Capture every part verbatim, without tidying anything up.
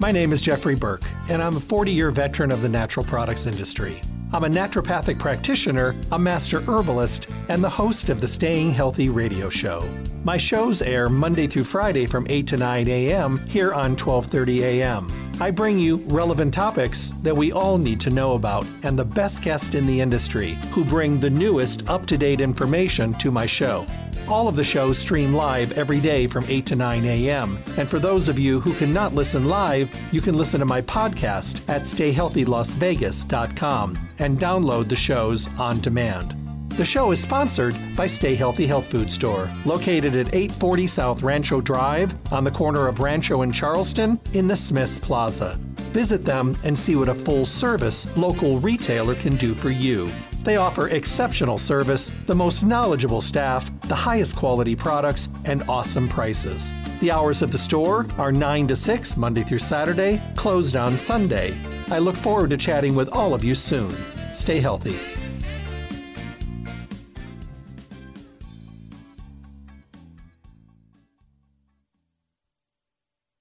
My name is Jeffrey Burke, and I'm a forty-year veteran of the natural products industry. I'm a naturopathic practitioner, a master herbalist, and the host of the Staying Healthy radio show. My shows air Monday through Friday from eight to nine a.m. here on twelve thirty a.m. I bring you relevant topics that we all need to know about and the best guests in the industry who bring the newest up-to-date information to my show. All of the shows stream live every day from eight to nine a.m. And for those of you who cannot listen live, you can listen to my podcast at stay healthy las vegas dot com and download the shows on demand. The show is sponsored by Stay Healthy Health Food Store, located at eight forty South Rancho Drive on the corner of Rancho and Charleston in the Smiths Plaza. Visit them and see what a full-service local retailer can do for you. They offer exceptional service, the most knowledgeable staff, the highest quality products, and awesome prices. The hours of the store are nine to six, Monday through Saturday, closed on Sunday. I look forward to chatting with all of you soon. Stay healthy.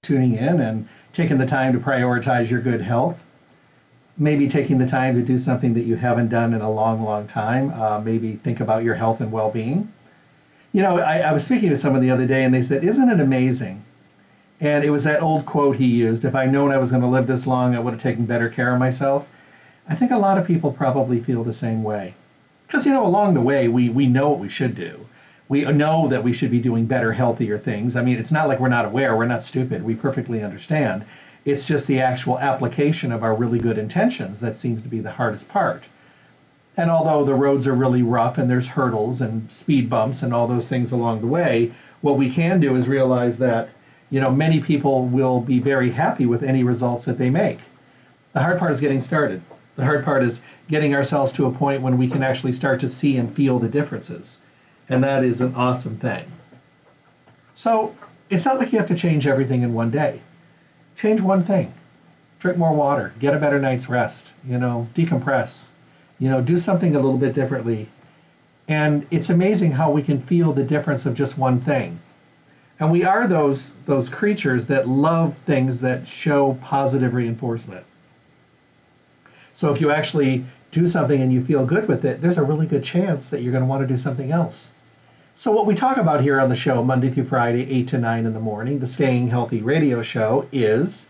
Tuning in and taking the time to prioritize your good health. Maybe taking the time to do something that you haven't done in a long, long time. Uh, maybe think about your health and well-being. You know, I, I was speaking to someone the other day, and they said, isn't it amazing? And it was that old quote he used, if I'd known I was going to live this long, I would have taken better care of myself. I think a lot of people probably feel the same way. Because, you know, along the way, we we know what we should do. We know that we should be doing better, healthier things. I mean, it's not like we're not aware. We're not stupid. We perfectly understand. It's just the actual application of our really good intentions that seems to be the hardest part. And although the roads are really rough and there's hurdles and speed bumps and all those things along the way, what we can do is realize that, you know, many people will be very happy with any results that they make. The hard part is getting started. The hard part is getting ourselves to a point when we can actually start to see and feel the differences. And that is an awesome thing. So it's not like you have to change everything in one day. Change one thing. Drink more water. Get a better night's rest. You know, decompress. You know, do something a little bit differently. And it's amazing how we can feel the difference of just one thing. And we are those those creatures that love things that show positive reinforcement. So if you actually do something and you feel good with it, there's a really good chance that you're going to want to do something else. So what we talk about here on the show, Monday through Friday, eight to nine in the morning, the Staying Healthy radio show, is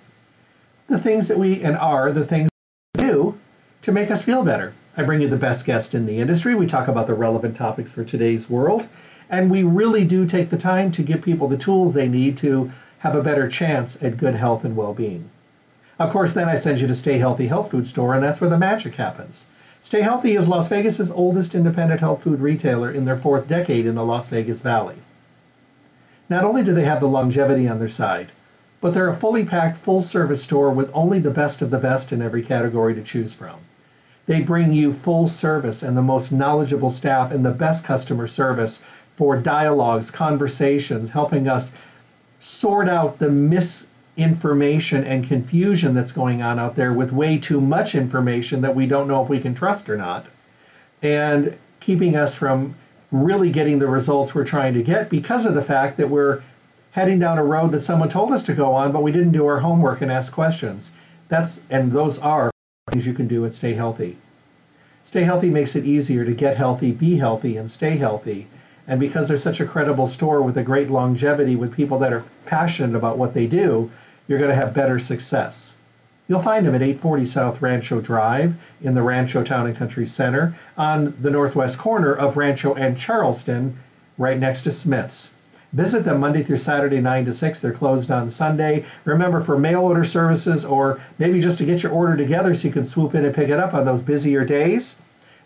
the things that we and are the things that we do to make us feel better. I bring you the best guests in the industry. We talk about the relevant topics for today's world. And we really do take the time to give people the tools they need to have a better chance at good health and well-being. Of course, then I send you to Stay Healthy Health Food Store, and that's where the magic happens. Stay Healthy is Las Vegas's oldest independent health food retailer in their fourth decade in the Las Vegas Valley. Not only do they have the longevity on their side, but they're a fully packed, full-service store with only the best of the best in every category to choose from. They bring you full service and the most knowledgeable staff and the best customer service for dialogues, conversations, helping us sort out the misinformation and confusion that's going on out there with way too much information that we don't know if we can trust or not, and keeping us from really getting the results we're trying to get because of the fact that we're heading down a road that someone told us to go on, but we didn't do our homework and ask questions. That's and those are things you can do at Stay Healthy. Stay Healthy makes it easier to get healthy, be healthy, and stay healthy. And because they're such a credible store with a great longevity, with people that are passionate about what they do, you're going to have better success. You'll find them at eight forty South Rancho Drive in the Rancho Town and Country Center on the northwest corner of Rancho and Charleston, right next to Smith's. Visit them Monday through Saturday, nine to six. They're closed on Sunday. Remember, for mail order services or maybe just to get your order together so you can swoop in and pick it up on those busier days,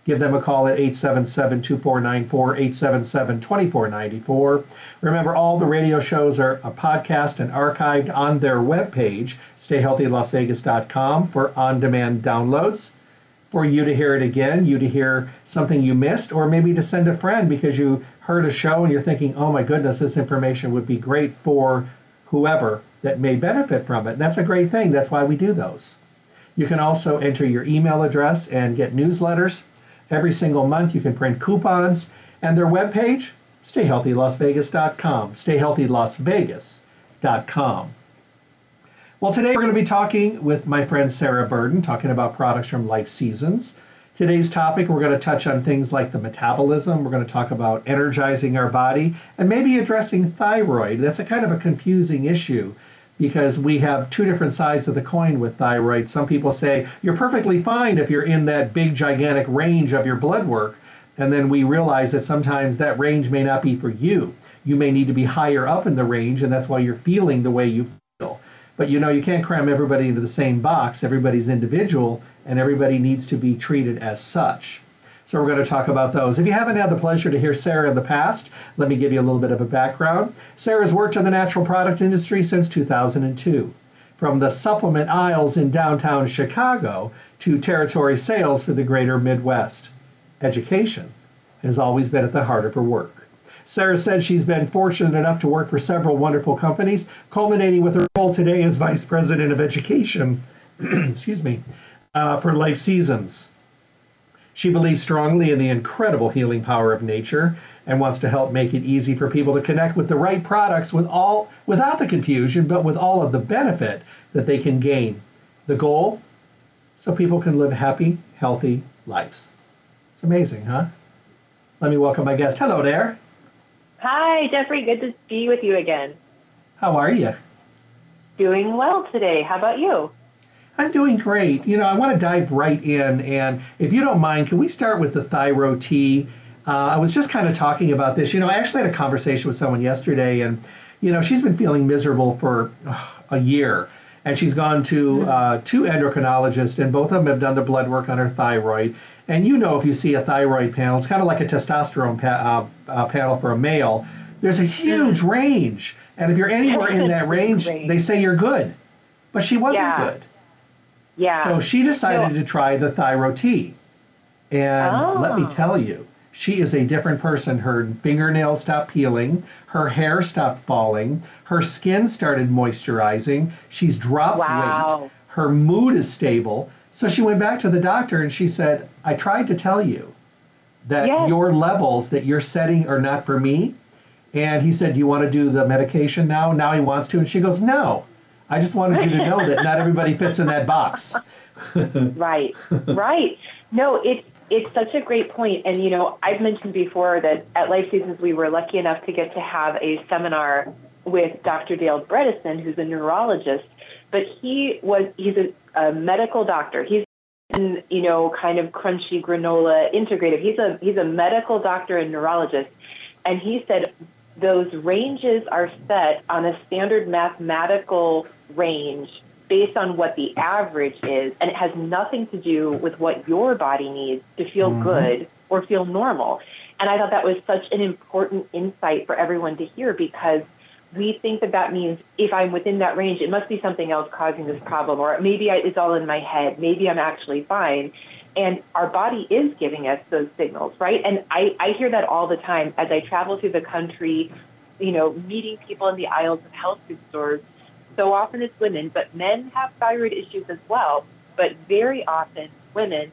give them a call at eight seven seven, two four nine four, eight seven seven, two four nine four. Remember, all the radio shows are a podcast and archived on their webpage, stay healthy las vegas dot com, for on-demand downloads, for you to hear it again, you to hear something you missed, or maybe to send a friend because you heard a show and you're thinking, oh my goodness, this information would be great for whoever that may benefit from it. And that's a great thing. That's why we do those. You can also enter your email address and get newsletters. Every single month, you can print coupons, and their webpage, stay healthy las vegas dot com, stay healthy las vegas dot com. Well, today we're going to be talking with my friend Sarah Burden, talking about products from Life Seasons. Today's topic, we're going to touch on things like the metabolism. We're going to talk about energizing our body and maybe addressing thyroid. That's a kind of a confusing issue because we have two different sides of the coin with thyroid. Some people say you're perfectly fine if you're in that big, gigantic range of your blood work. And then we realize that sometimes that range may not be for you. You may need to be higher up in the range, and that's why you're feeling the way you feel. But, you know, you can't cram everybody into the same box. Everybody's individual, and everybody needs to be treated as such. So we're going to talk about those. If you haven't had the pleasure to hear Sarah in the past, let me give you a little bit of a background. Sarah's worked in the natural product industry since two thousand two. From the supplement aisles in downtown Chicago to territory sales for the greater Midwest. Education has always been at the heart of her work. Sarah said she's been fortunate enough to work for several wonderful companies, culminating with her role today as Vice President of Education excuse me, uh, for Life Seasons. She believes strongly in the incredible healing power of nature and wants to help make it easy for people to connect with the right products with all, without the confusion, but with all of the benefit that they can gain. The goal? So people can live happy, healthy lives. It's amazing, huh? Let me welcome my guest. Hello there. Hi, Jeffrey. Good to be with you again. How are you? Doing well today. How about you? I'm doing great. You know, I want to dive right in. And if you don't mind, can we start with the Thyro-T? Uh, I was just kind of talking about this. You know, I actually had a conversation with someone yesterday, and, you know, she's been feeling miserable for oh, a year. And she's gone to uh, two endocrinologists, and both of them have done the blood work on her thyroid. And you know, if you see a thyroid panel, it's kind of like a testosterone pa uh, uh, panel for a male. There's a huge range. And if you're anywhere in that range, they say you're good. But she wasn't yeah. good. Yeah. So she decided to try the Thyro-T. And oh. let me tell you, she is a different person. Her fingernails stopped peeling. Her hair stopped falling. Her skin started moisturizing. She's dropped wow. weight. Her mood is stable. So she went back to the doctor and she said, I tried to tell you that yes. your levels that you're setting are not for me. And he said, do you want to do the medication now? Now he wants to. And she goes, no, I just wanted you to know that not everybody fits in that box. Right, right. No, it's, It's such a great point. And, you know, I've mentioned before that at Life Seasons, we were lucky enough to get to have a seminar with Doctor Dale Bredesen, who's a neurologist. But he was, he's a, a medical doctor. He's, in, you know, kind of crunchy granola integrative. He's a, he's a medical doctor and neurologist. And he said those ranges are set on a standard mathematical range based on what the average is, and it has nothing to do with what your body needs to feel mm-hmm. good or feel normal. And I thought that was such an important insight for everyone to hear, because we think that that means if I'm within that range, it must be something else causing this problem, or maybe I, it's all in my head, maybe I'm actually fine. And our body is giving us those signals, right? And I, I hear that all the time as I travel through the country, you know, meeting people in the aisles of health food stores. So often it's women, but men have thyroid issues as well, but very often women,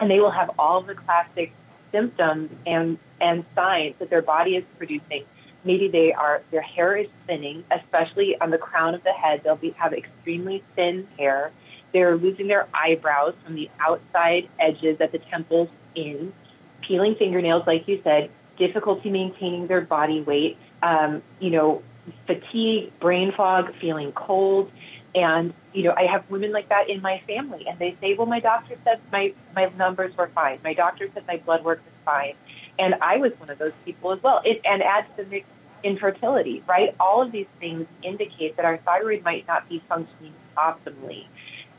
and they will have all the classic symptoms and, and signs that their body is producing. Maybe they are, their hair is thinning, especially on the crown of the head. They'll be, have extremely thin hair. They're losing their eyebrows from the outside edges at the temples in, peeling fingernails, like you said, difficulty maintaining their body weight, um, you know, fatigue, brain fog, feeling cold. And, you know, I have women like that in my family, and they say, well, my doctor said my, my numbers were fine. My doctor said my blood work was fine. And I was one of those people as well. It, and adds to mixed infertility, right? All of these things indicate that our thyroid might not be functioning optimally.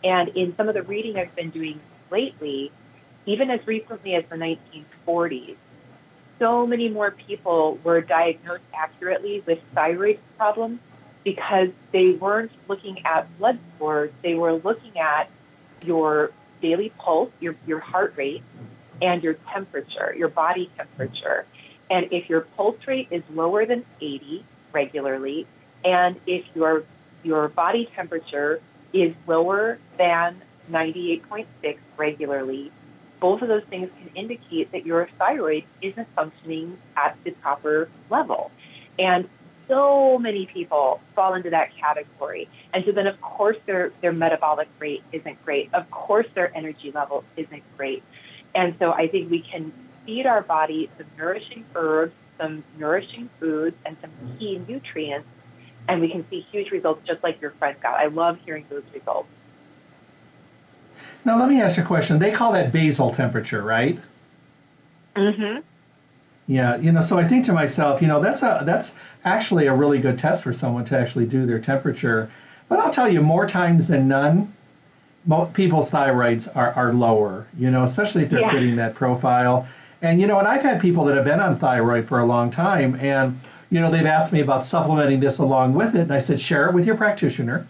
And in some of the reading I've been doing lately, even as recently as the nineteen forties, so many more people were diagnosed accurately with thyroid problems because they weren't looking at blood scores. They were looking at your daily pulse, your, your heart rate, and your temperature, your body temperature. And if your pulse rate is lower than eighty regularly, and if your, your body temperature is lower than ninety-eight point six regularly, both of those things can indicate that your thyroid isn't functioning at the proper level. And so many people fall into that category. And so then, of course, their, their metabolic rate isn't great. Of course, their energy level isn't great. And so I think we can feed our body some nourishing herbs, some nourishing foods, and some key nutrients, and we can see huge results just like your friend got. I love hearing those results. Now, let me ask you a question. They call that basal temperature, right? Mm-hmm. Yeah, you know, so I think to myself, you know, that's a, that's actually a really good test for someone to actually do their temperature. But I'll tell you, more times than none, most people's thyroids are, are lower, you know, especially if they're yeah. fitting that profile. And, you know, and I've had people that have been on thyroid for a long time, and, you know, they've asked me about supplementing this along with it, and I said, share it with your practitioner,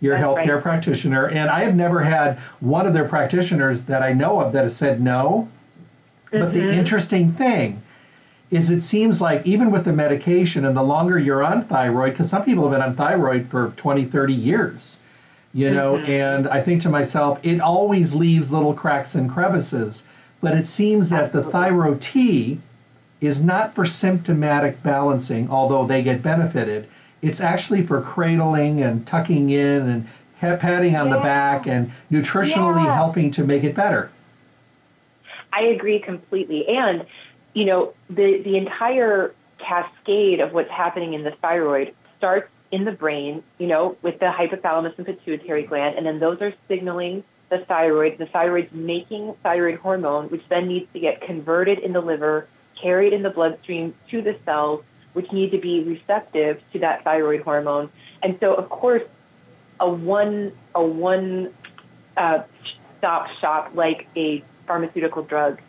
your That's healthcare right. practitioner. And I have never had one of their practitioners that I know of that has said no. Mm-hmm. But the interesting thing is, it seems like even with the medication and the longer you're on thyroid, because some people have been on thyroid for twenty, thirty years, you know, mm-hmm. and I think to myself, it always leaves little cracks and crevices. But it seems that the Thyro-T is not for symptomatic balancing, although they get benefited. It's actually for cradling and tucking in and patting on yeah. the back and nutritionally yeah. helping to make it better. I agree completely. And, you know, the, the entire cascade of what's happening in the thyroid starts in the brain, you know, with the hypothalamus and pituitary gland, and then those are signaling the thyroid. The thyroid's making thyroid hormone, which then needs to get converted in the liver, carried in the bloodstream to the cells, which need to be receptive to that thyroid hormone. And so, of course, a one a one uh, stop shop like a pharmaceutical drug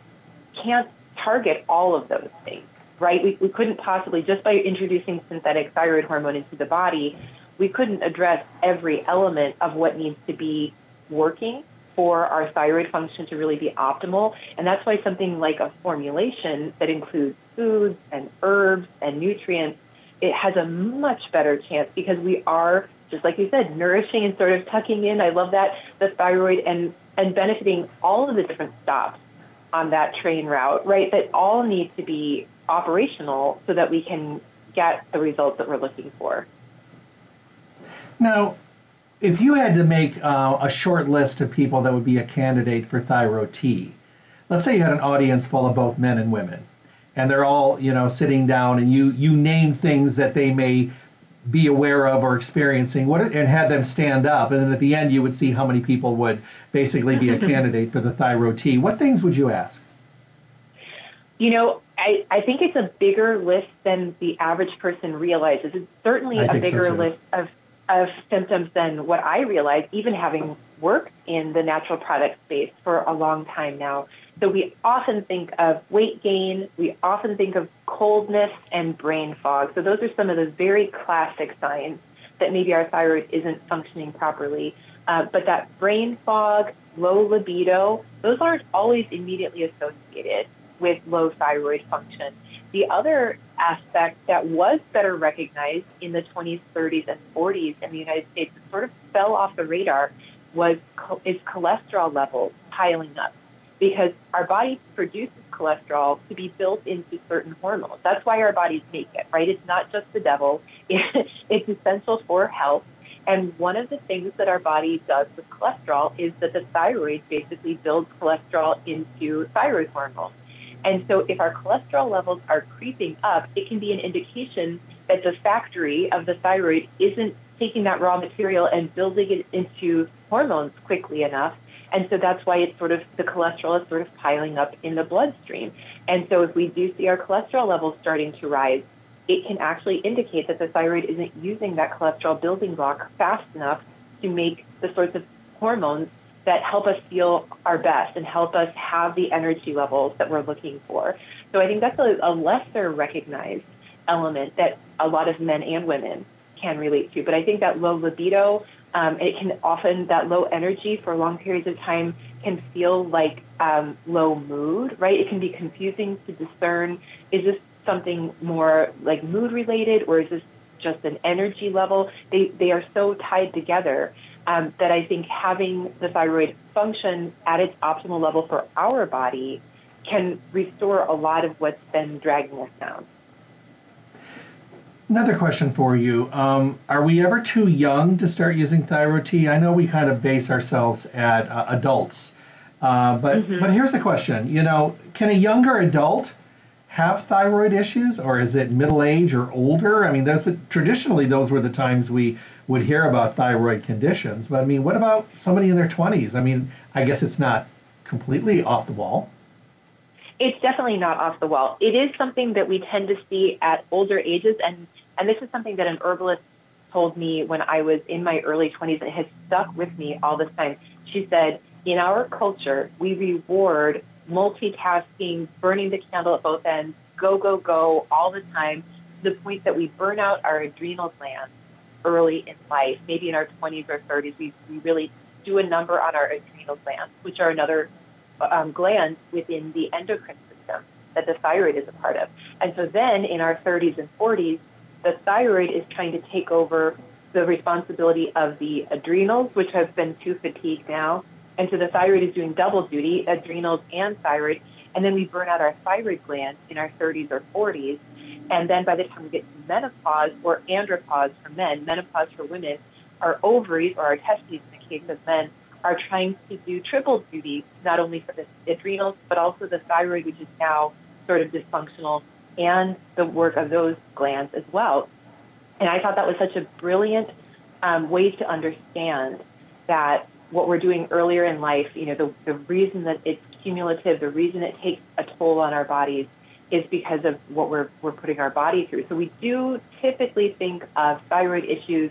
can't target all of those things, right? We, we couldn't possibly, just by introducing synthetic thyroid hormone into the body, we couldn't address every element of what needs to be working for our thyroid function to really be optimal. And that's why something like a formulation that includes foods and herbs and nutrients, it has a much better chance, because we are, just like you said, nourishing and sort of tucking in, I love that, the thyroid, and, and benefiting all of the different stops on that train route, right, that all need to be operational so that we can get the results that we're looking for. Now, if you had to make uh, a short list of people that would be a candidate for Thyro-T, let's say you had an audience full of both men and women, and they're all, you know, sitting down, and you you name things that they may be aware of or experiencing, what, and had them stand up, and then at the end you would see how many people would basically be a candidate for the Thyro-T. What things would you ask? You know, I, I think it's a bigger list than the average person realizes. It's certainly a bigger so list of of symptoms than what I realized, even having worked in the natural product space for a long time now. So we often think of weight gain, we often think of coldness and brain fog. So those are some of the very classic signs that maybe our thyroid isn't functioning properly. Uh, but that brain fog, low libido, those aren't always immediately associated with low thyroid function. The other aspect that was better recognized in the twenties, thirties, and forties in the United States that sort of fell off the radar was is cholesterol levels piling up, because our body produces cholesterol to be built into certain hormones. That's why our bodies make it, right? It's not just the devil. It's essential for health. And one of the things that our body does with cholesterol is that the thyroid basically builds cholesterol into thyroid hormones. And so if our cholesterol levels are creeping up, it can be an indication that the factory of the thyroid isn't taking that raw material and building it into hormones quickly enough. And so that's why it's sort of, the cholesterol is sort of piling up in the bloodstream. And so if we do see our cholesterol levels starting to rise, it can actually indicate that the thyroid isn't using that cholesterol building block fast enough to make the sorts of hormones that help us feel our best and help us have the energy levels that we're looking for. So I think that's a, a lesser recognized element that a lot of men and women can relate to. But I think that low libido, um, it can often, that low energy for long periods of time can feel like um, low mood, right? It can be confusing to discern, is this something more like mood related, or is this just an energy level? They, they are so tied together. Um, that I think having the thyroid function at its optimal level for our body can restore a lot of what's been dragging us down. Another question for you. Um, are we ever too young to start using Thyro-T? I know we kind of base ourselves at uh, adults, uh, but mm-hmm. but here's the question. You know, can a younger adult have thyroid issues, or is it middle age or older? I mean, those traditionally those were the times we would hear about thyroid conditions. But I mean, what about somebody in their twenties? I mean, I guess it's not completely off the wall. It's definitely not off the wall. It is something that we tend to see at older ages, and, and this is something that an herbalist told me when I was in my early twenties and has stuck with me all this time. She said, in our culture, we reward multitasking, burning the candle at both ends, go, go, go all the time, to the point that we burn out our adrenal glands early in life, maybe in our twenties or thirties. We, we really do a number on our adrenal glands, which are another Um, glands within the endocrine system that the thyroid is a part of. And so then in our thirties and forties, the thyroid is trying to take over the responsibility of the adrenals, which have been too fatigued now. And so the thyroid is doing double duty, adrenals and thyroid. And then we burn out our thyroid glands in our thirties or forties. And then by the time we get to menopause or andropause for men, menopause for women, our ovaries or our testes in the case of men are trying to do triple duty, not only for the adrenals, but also the thyroid, which is now sort of dysfunctional, and the work of those glands as well. And I thought that was such a brilliant um, way to understand that what we're doing earlier in life, you know, the, the reason that it's cumulative, the reason it takes a toll on our bodies is because of what we're, we're putting our body through. So we do typically think of thyroid issues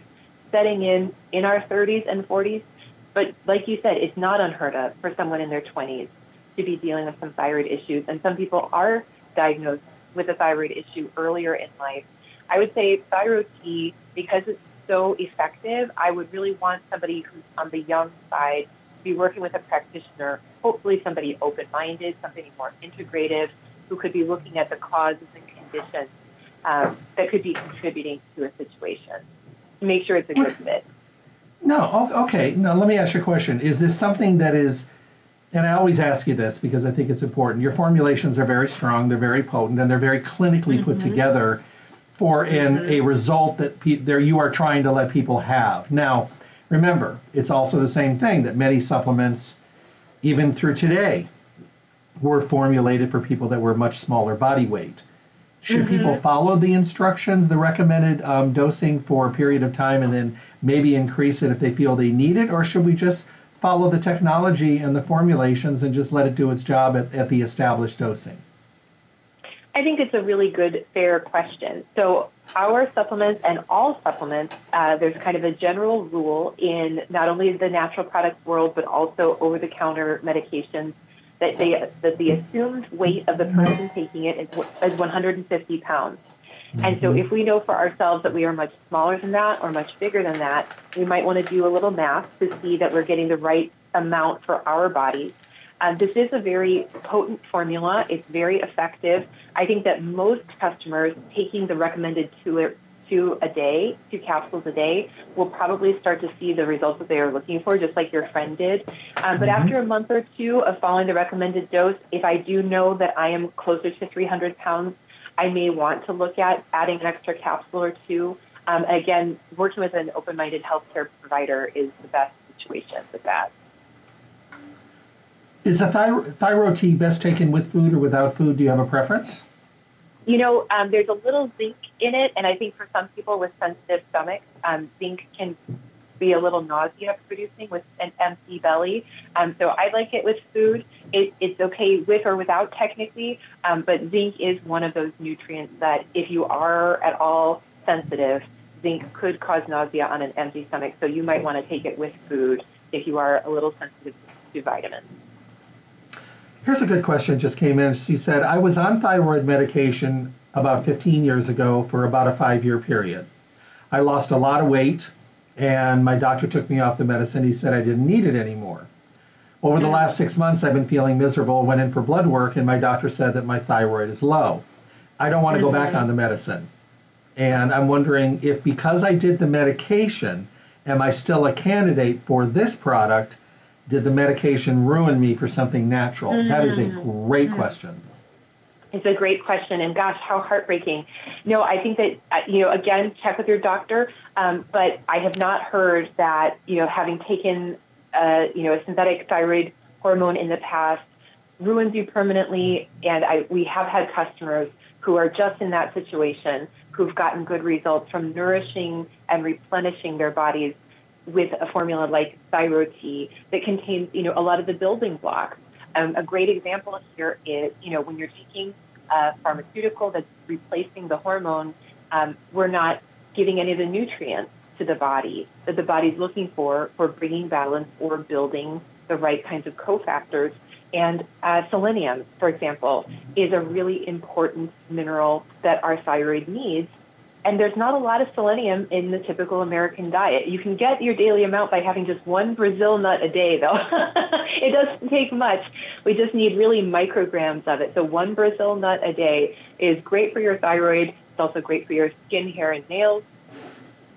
setting in in our thirties and forties, but like you said, it's not unheard of for someone in their twenties to be dealing with some thyroid issues. And some people are diagnosed with a thyroid issue earlier in life. I would say Thyro-T, because it's so effective, I would really want somebody who's on the young side to be working with a practitioner, hopefully somebody open-minded, somebody more integrative, who could be looking at the causes and conditions um, that could be contributing to a situation to make sure it's a good fit. No, okay. Now, let me ask you a question. Is this something that is, and I always ask you this because I think it's important, your formulations are very strong, they're very potent, and they're very clinically mm-hmm. put together for mm-hmm. an, a result that pe- there you are trying to let people have. Now, remember, it's also the same thing that many supplements, even through today, were formulated for people that were much smaller body weight. Should mm-hmm. people follow the instructions, the recommended um, dosing for a period of time, and then maybe increase it if they feel they need it? Or should we just follow the technology and the formulations and just let it do its job at, at the established dosing? I think it's a really good, fair question. So our supplements and all supplements, uh, there's kind of a general rule in not only the natural products world, but also over-the-counter medications, that, they, that the assumed weight of the person taking it is, is one hundred fifty pounds. Mm-hmm. And so if we know for ourselves that we are much smaller than that or much bigger than that, we might want to do a little math to see that we're getting the right amount for our body. Um, this is a very potent formula. It's very effective. I think that most customers taking the recommended two, or, two a day, two capsules a day, will probably start to see the results that they are looking for, just like your friend did. Um, but mm-hmm. after a month or two of following the recommended dose, if I do know that I am closer to three hundred pounds, I may want to look at adding an extra capsule or two. Um, again, working with an open-minded healthcare provider is the best situation with that. Is the thyro- Thyro-T best taken with food or without food? Do you have a preference? You know, um, there's a little zinc in it, and I think for some people with sensitive stomachs, um, zinc can be a little nausea-producing with an empty belly. Um, so I like it with food. It, it's okay with or without technically, um, but zinc is one of those nutrients that if you are at all sensitive, zinc could cause nausea on an empty stomach. So you might want to take it with food if you are a little sensitive to vitamins. Here's a good question just came in. She said, I was on thyroid medication about fifteen years ago for about a five-year period. I lost a lot of weight, and my doctor took me off the medicine. He said I didn't need it anymore. Over the last six months, I've been feeling miserable, went in for blood work, and my doctor said that my thyroid is low. I don't want to go back on the medicine. And I'm wondering if because I did the medication, am I still a candidate for this product? Did the medication ruin me for something natural? That is a great question. It's a great question, and gosh, how heartbreaking. No, I think that, you know, again, check with your doctor, um, but I have not heard that, you know, having taken, uh, you know, a synthetic thyroid hormone in the past ruins you permanently, and I, we have had customers who are just in that situation who've gotten good results from nourishing and replenishing their bodies with a formula like Thyro-T that contains, you know, a lot of the building blocks. Um, a great example here is, you know, when you're taking a pharmaceutical that's replacing the hormone, um, we're not giving any of the nutrients to the body that the body's looking for, for bringing balance or building the right kinds of cofactors. And uh, selenium, for example, is a really important mineral that our thyroid needs. And there's not a lot of selenium in the typical American diet. You can get your daily amount by having just one Brazil nut a day, though. It doesn't take much. We just need really micrograms of it. So one Brazil nut a day is great for your thyroid. It's also great for your skin, hair, and nails.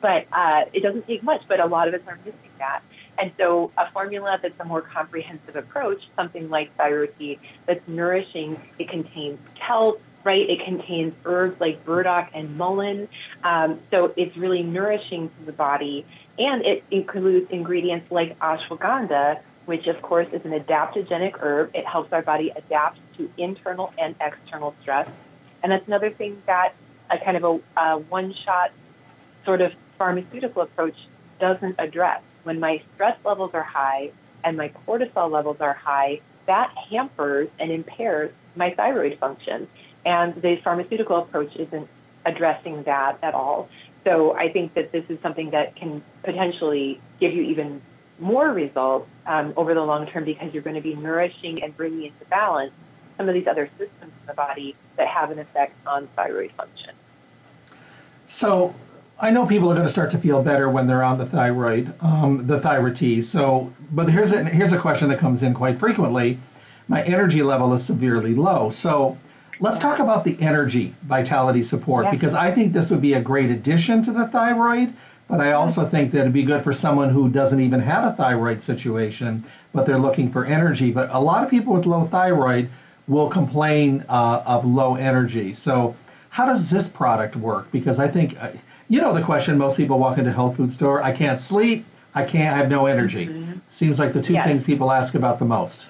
But uh, it doesn't take much, but a lot of us are missing that. And so a formula that's a more comprehensive approach, something like Thyro-T, that's nourishing, it contains kelp, right? It contains herbs like burdock and mullein. Um, so it's really nourishing to the body. And it includes ingredients like ashwagandha, which, of course, is an adaptogenic herb. It helps our body adapt to internal and external stress. And that's another thing that a kind of a, a one-shot sort of pharmaceutical approach doesn't address. When my stress levels are high and my cortisol levels are high, that hampers and impairs my thyroid function. And the pharmaceutical approach isn't addressing that at all. So I think that this is something that can potentially give you even more results um, over the long term, because you're going to be nourishing and bringing into balance some of these other systems in the body that have an effect on thyroid function. So I know people are going to start to feel better when they're on the thyroid, um, the Thyro-T. So, but here's a, here's a question that comes in quite frequently. My energy level is severely low. So let's talk about the energy vitality support, yeah. because I think this would be a great addition to the thyroid, but I also think that it'd be good for someone who doesn't even have a thyroid situation, but they're looking for energy. But a lot of people with low thyroid will complain uh, of low energy. So how does this product work? Because I think, uh, you know, the question most people walk into a health food store, I can't sleep, I can't, I have no energy. Mm-hmm. Seems like the two yes. things people ask about the most.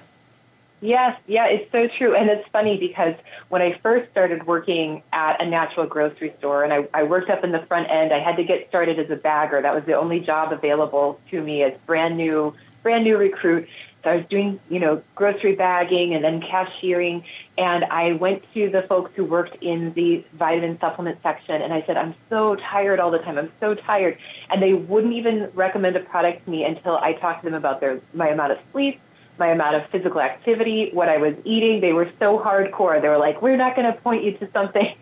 Yes, yeah, it's so true. And it's funny because when I first started working at a natural grocery store, and I, I worked up in the front end, I had to get started as a bagger. That was the only job available to me as brand new, brand new recruit. So I was doing, you know, grocery bagging and then cashiering. And I went to the folks who worked in the vitamin supplement section, and I said, I'm so tired all the time. I'm so tired. And they wouldn't even recommend a product to me until I talked to them about their my amount of sleep, my amount of physical activity, what I was eating. They were so hardcore. They were like, we're not going to point you to something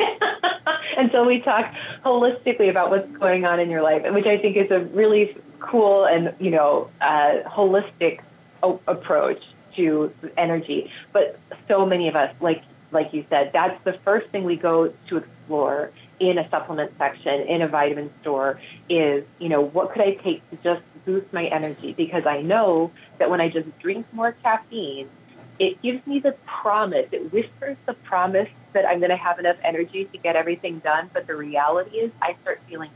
until we talk holistically about what's going on in your life, which I think is a really cool and, you know, uh, holistic o- approach to energy. But so many of us, like, like you said, that's the first thing we go to explore in a supplement section, in a vitamin store, is, you know, what could I take to just boost my energy? Because I know that when I just drink more caffeine, it gives me the promise, it whispers the promise that I'm going to have enough energy to get everything done. But the reality is I start feeling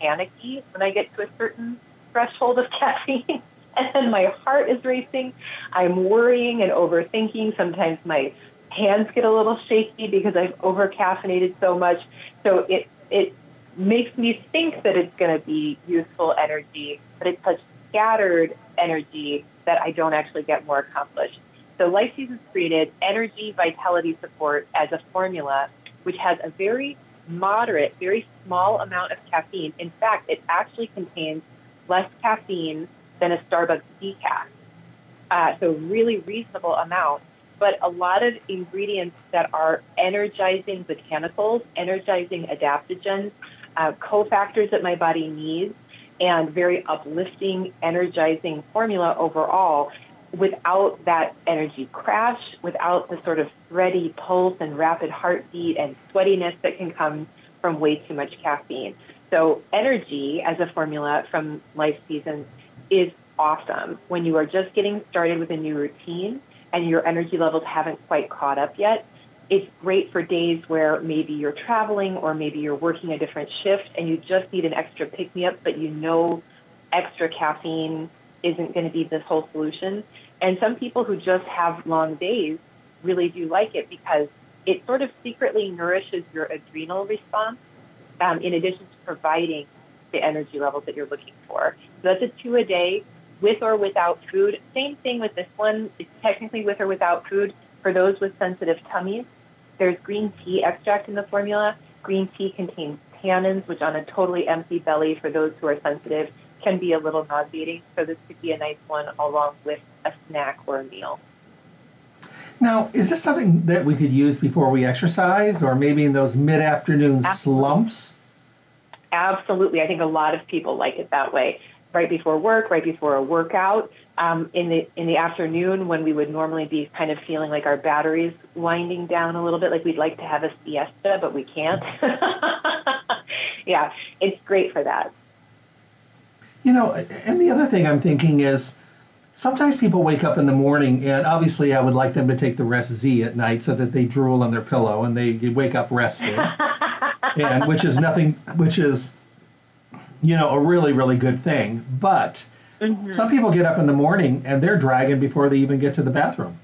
panicky when I get to a certain threshold of caffeine, and then my heart is racing. I'm worrying and overthinking. Sometimes my hands get a little shaky because I've over-caffeinated so much. So it it makes me think that it's going to be useful energy, but it's such scattered energy that I don't actually get more accomplished. So Life Seasons created Energy Vitality Support as a formula, which has a very moderate, very small amount of caffeine. In fact, it actually contains less caffeine than a Starbucks decaf. Uh, so really reasonable amount. But a lot of ingredients that are energizing botanicals, energizing adaptogens, uh, cofactors that my body needs, and very uplifting, energizing formula overall, without that energy crash, without the sort of thready pulse and rapid heartbeat and sweatiness that can come from way too much caffeine. So energy as a formula from Life Seasons is awesome when you are just getting started with a new routine and your energy levels haven't quite caught up yet. it's great for days where maybe you're traveling or maybe you're working a different shift and you just need an extra pick-me-up, but you know extra caffeine isn't going to be this whole solution. And some people who just have long days really do like it because it sort of secretly nourishes your adrenal response um, in addition to providing the energy levels that you're looking for. So that's a two a day with or without food. Same thing with this one. It's technically with or without food. For those with sensitive tummies, there's green tea extract in the formula. Green tea contains tannins, which on a totally empty belly for those who are sensitive can be a little nauseating. So this could be a nice one along with a snack or a meal. Now, is this something that we could use before we exercise or maybe in those mid-afternoon Absolutely. slumps? Absolutely. I think a lot of people like it that way. Right before work, right before a workout, um, in the in the afternoon when we would normally be kind of feeling like our batteries winding down a little bit, like we'd like to have a siesta, but we can't. Yeah, it's great for that. You know, and the other thing I'm thinking is sometimes people wake up in the morning, and obviously I would like them to take the Rest-Z at night so that they drool on their pillow and they, they wake up rested, and which is nothing, which is, you know, a really, really good thing. But mm-hmm. some people get up in the morning and they're dragging before they even get to the bathroom.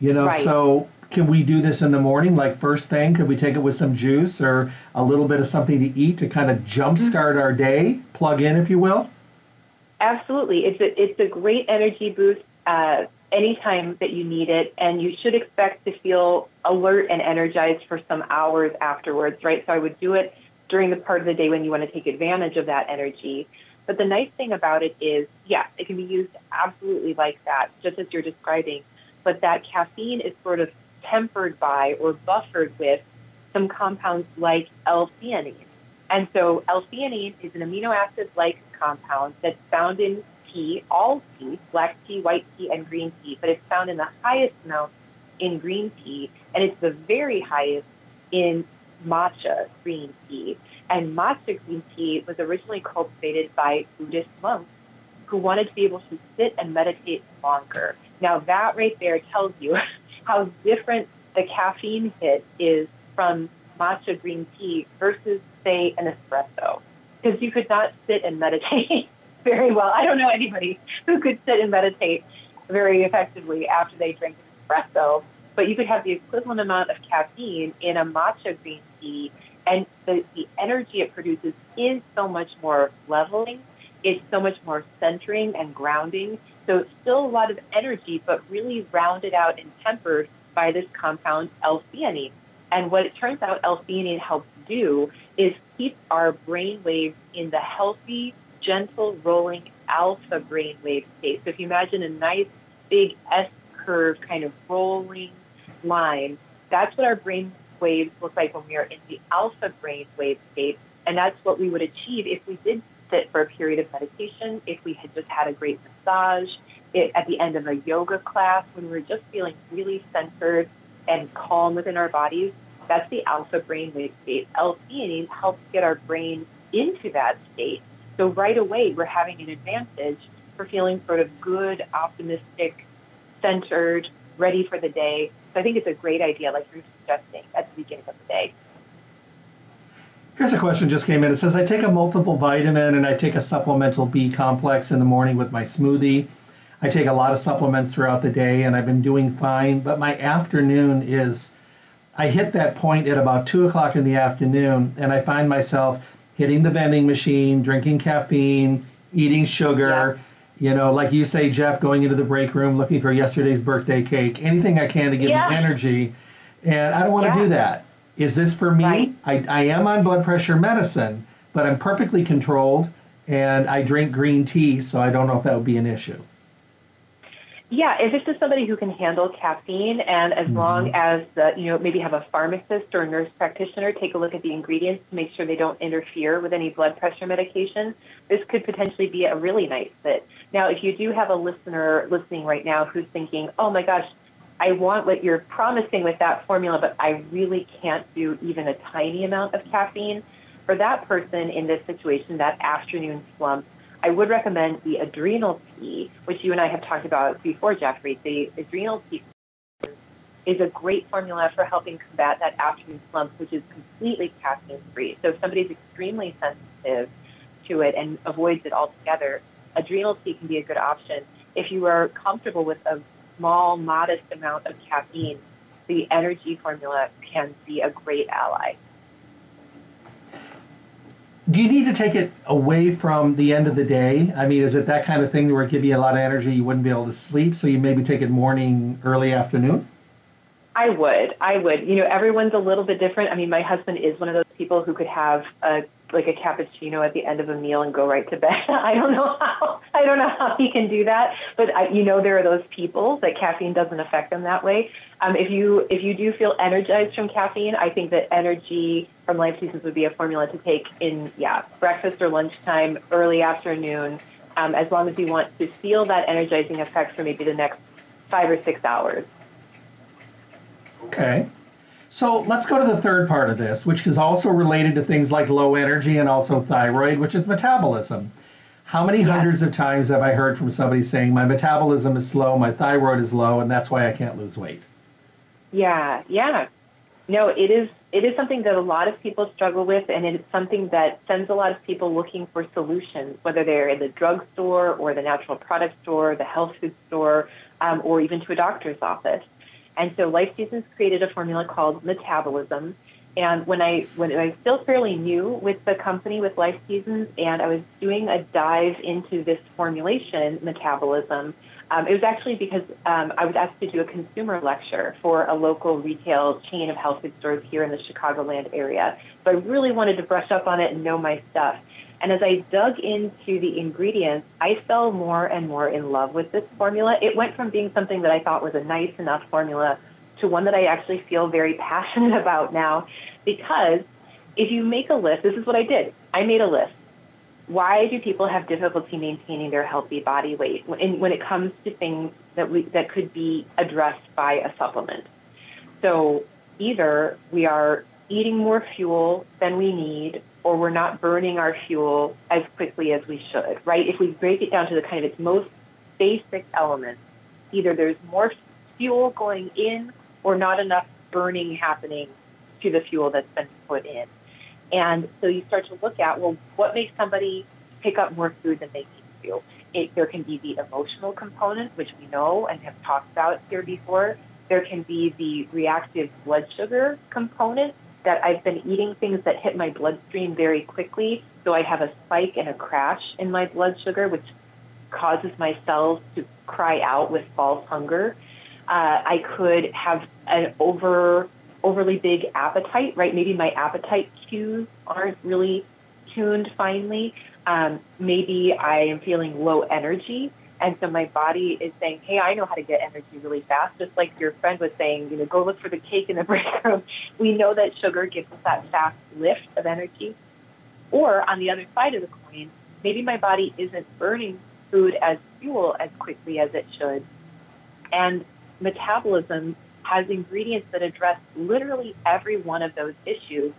You know, right. So can we do this in the morning? Like first thing, could we take it with some juice or a little bit of something to eat to kind of jumpstart mm-hmm. our day, plug in, if you will? Absolutely. It's a, it's a great energy boost uh, anytime that you need it, and you should expect to feel alert and energized for some hours afterwards, right? So I would do it during the part of the day when you want to take advantage of that energy. But the nice thing about it is, yeah, it can be used absolutely like that, just as you're describing, but that caffeine is sort of tempered by or buffered with some compounds like L-theanine. And so L-theanine is an amino acid-like compound that's found in tea, all tea, black tea, white tea, and green tea, but it's found in the highest amount in green tea, and it's the very highest in matcha green tea. And matcha green tea was originally cultivated by Buddhist monks who wanted to be able to sit and meditate longer. Now that right there tells you how different the caffeine hit is from matcha green tea versus, say, an espresso, because you could not sit and meditate very well. I don't know anybody who could sit and meditate very effectively after they drink an espresso, but you could have the equivalent amount of caffeine in a matcha green tea, and the, the energy it produces is so much more leveling. It's so much more centering and grounding. So it's still a lot of energy, but really rounded out and tempered by this compound L-theanine. And what it turns out L-theanine helps do is keep our brain waves in the healthy, gentle, rolling alpha brainwave state. So if you imagine a nice, big S-curve kind of rolling line, that's what our brain waves look like when we are in the alpha brainwave state. And that's what we would achieve if we did sit for a period of meditation, if we had just had a great massage, it, at the end of a yoga class, when we were just feeling really centered and calm within our bodies. That's the alpha brainwave state. L-theanine helps get our brain into that state. So right away, we're having an advantage for feeling sort of good, optimistic, centered, ready for the day. So I think it's a great idea, like you're suggesting, at the beginning of the day. Here's a question just came in. It says, I take a multiple vitamin and I take a supplemental B complex in the morning with my smoothie. I take a lot of supplements throughout the day and I've been doing fine, but my afternoon is, I hit that point at about two o'clock in the afternoon and I find myself hitting the vending machine, drinking caffeine, eating sugar, yeah. you know, like you say, Jeff, going into the break room, looking for yesterday's birthday cake, anything I can to give yeah. me energy. And I don't want to yeah. do that. Is this for me? Right. I, I am on blood pressure medicine, but I'm perfectly controlled and I drink green tea, so I don't know if that would be an issue. Yeah, if this is somebody who can handle caffeine, and as mm-hmm. long as, the, you know, maybe have a pharmacist or a nurse practitioner take a look at the ingredients to make sure they don't interfere with any blood pressure medication, this could potentially be a really nice fit. Now, if you do have a listener listening right now who's thinking, oh my gosh, I want what you're promising with that formula, but I really can't do even a tiny amount of caffeine, for that person in this situation, that afternoon slump, I would recommend the Adrenal-T, which you and I have talked about before, Jeffrey. The Adrenal-T is a great formula for helping combat that afternoon slump, which is completely caffeine-free. So if somebody's extremely sensitive to it and avoids it altogether, Adrenal-T can be a good option. If you are comfortable with a small, modest amount of caffeine, the energy formula can be a great ally. Do you need to take it away from the end of the day? I mean, is it that kind of thing where it gives you a lot of energy, you wouldn't be able to sleep, so you maybe take it morning, early afternoon? I would. I would. You know, everyone's a little bit different. I mean, my husband is one of those people who could have a like a cappuccino at the end of a meal and go right to bed. I don't know how. I don't know how he can do that. But I, you know, there are those people that caffeine doesn't affect them that way. Um, if you if you do feel energized from caffeine, I think that energy from Life Seasons would be a formula to take in, yeah, breakfast or lunchtime, early afternoon, um, as long as you want to feel that energizing effect for maybe the next five or six hours. Okay. So let's go to the third part of this, which is also related to things like low energy and also thyroid, which is metabolism. How many yeah. hundreds of times have I heard from somebody saying, my metabolism is slow, my thyroid is low, and that's why I can't lose weight? Yeah, yeah. No, it is, it is something that a lot of people struggle with, and it's something that sends a lot of people looking for solutions, whether they're in the drugstore or the natural product store, the health food store, um, or even to a doctor's office. And so Life Seasons created a formula called Metabolism. And when I when I was still fairly new with the company, with Life Seasons, and I was doing a dive into this formulation, Metabolism, um, it was actually because um, I was asked to do a consumer lecture for a local retail chain of health food stores here in the Chicagoland area. So I really wanted to brush up on it and know my stuff. And as I dug into the ingredients, I fell more and more in love with this formula. It went from being something that I thought was a nice enough formula to one that I actually feel very passionate about now, because if you make a list, this is what I did. I made a list. Why do people have difficulty maintaining their healthy body weight when it comes to things that we, that could be addressed by a supplement? So either we are eating more fuel than we need, or we're not burning our fuel as quickly as we should, right? If we break it down to the kind of its most basic elements, either there's more fuel going in or not enough burning happening to the fuel that's been put in. And so you start to look at, well, what makes somebody pick up more food than they need to? It, there can be the emotional component, which we know and have talked about here before. There can be the reactive blood sugar component, that I've been eating things that hit my bloodstream very quickly, so I have a spike and a crash in my blood sugar, which causes my cells to cry out with false hunger. Uh, I could have an over overly big appetite, right? Maybe my appetite cues aren't really tuned finely. Um, maybe I am feeling low energy, and so my body is saying, hey, I know how to get energy really fast, just like your friend was saying, you know, go look for the cake in the break room. We know that sugar gives us that fast lift of energy. Or on the other side of the coin, maybe my body isn't burning food as fuel as quickly as it should. And metabolism has ingredients that address literally every one of those issues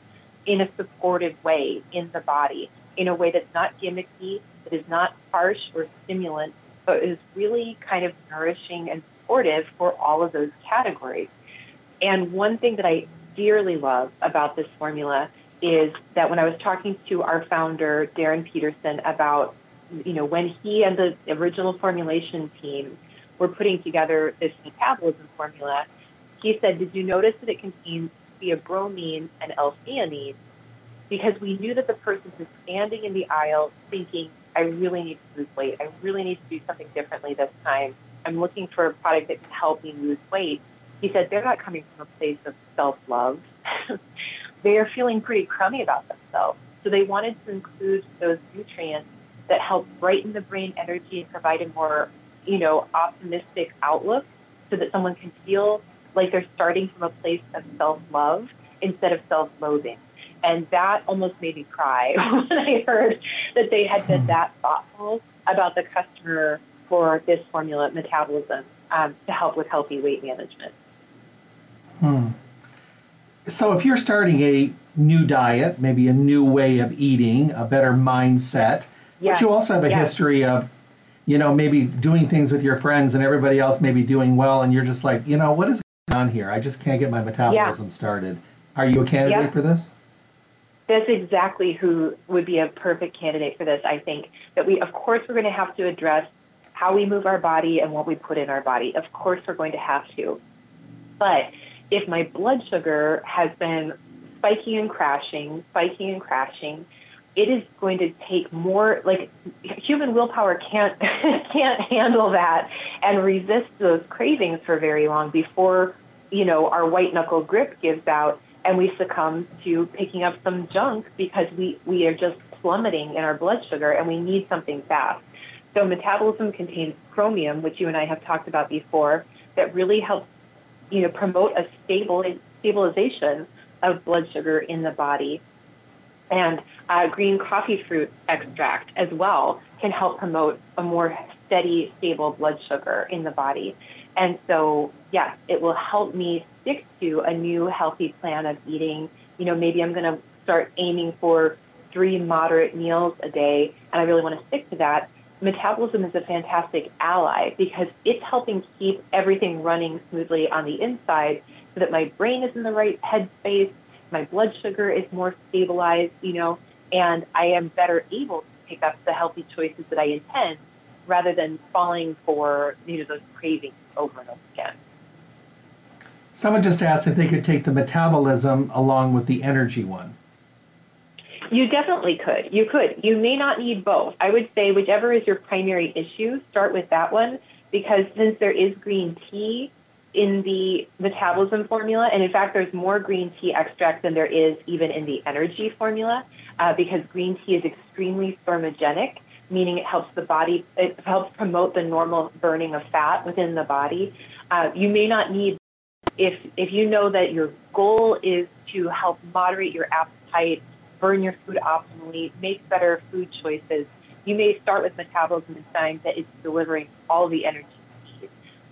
in a supportive way in the body, in a way that's not gimmicky, that is not harsh or stimulant, but is really kind of nourishing and supportive for all of those categories. And one thing that I dearly love about this formula is that when I was talking to our founder, Darren Peterson, about, you know, when he and the original formulation team were putting together this metabolism formula, he said, did you notice that it contains theobromine and L-theanine? Because we knew that the person was standing in the aisle thinking, I really need to lose weight. I really need to do something differently this time. I'm looking for a product that can help me lose weight. He said they're not coming from a place of self-love. They are feeling pretty crummy about themselves. So they wanted to include those nutrients that help brighten the brain energy and provide a more, you know, optimistic outlook so that someone can feel like they're starting from a place of self-love instead of self-loathing. And that almost made me cry when I heard that they had been that thoughtful about the customer for this formula, Metabolism, um, to help with healthy weight management. Hmm. So if you're starting a new diet, maybe a new way of eating, a better mindset, yes. but you also have a yes. history of, you know, maybe doing things with your friends and everybody else maybe doing well, and you're just like, you know, what is on here. I just can't get my metabolism yeah. started. Are you a candidate yep. for this? That's exactly who would be a perfect candidate for this, I think. That we, of course, we're going to have to address how we move our body and what we put in our body. Of course, we're going to have to. But if my blood sugar has been spiking and crashing, spiking and crashing, it is going to take more, like human willpower can't can't handle that and resist those cravings for very long before, you know, our white knuckle grip gives out and we succumb to picking up some junk because we, we are just plummeting in our blood sugar and we need something fast. So metabolism contains chromium, which you and I have talked about before, that really helps, you know, promote a stable stabilization of blood sugar in the body. And uh, green coffee fruit extract as well can help promote a more steady, stable blood sugar in the body. And so, yes, it will help me stick to a new healthy plan of eating. You know, maybe I'm going to start aiming for three moderate meals a day, and I really want to stick to that. Metabolism is a fantastic ally because it's helping keep everything running smoothly on the inside so that my brain is in the right headspace. My blood sugar is more stabilized, you know, and I am better able to pick up the healthy choices that I intend rather than falling for, you know, those cravings over and over again. Someone just asked if they could take the metabolism along with the energy one. You definitely could. You could. You may not need both. I would say whichever is your primary issue, start with that one, because since there is green tea in the metabolism formula, and in fact, there's more green tea extract than there is even in the energy formula, uh, because green tea is extremely thermogenic, meaning it helps the body, it helps promote the normal burning of fat within the body. Uh, you may not need, if if you know that your goal is to help moderate your appetite, burn your food optimally, make better food choices, you may start with metabolism and find that it's delivering all the energy.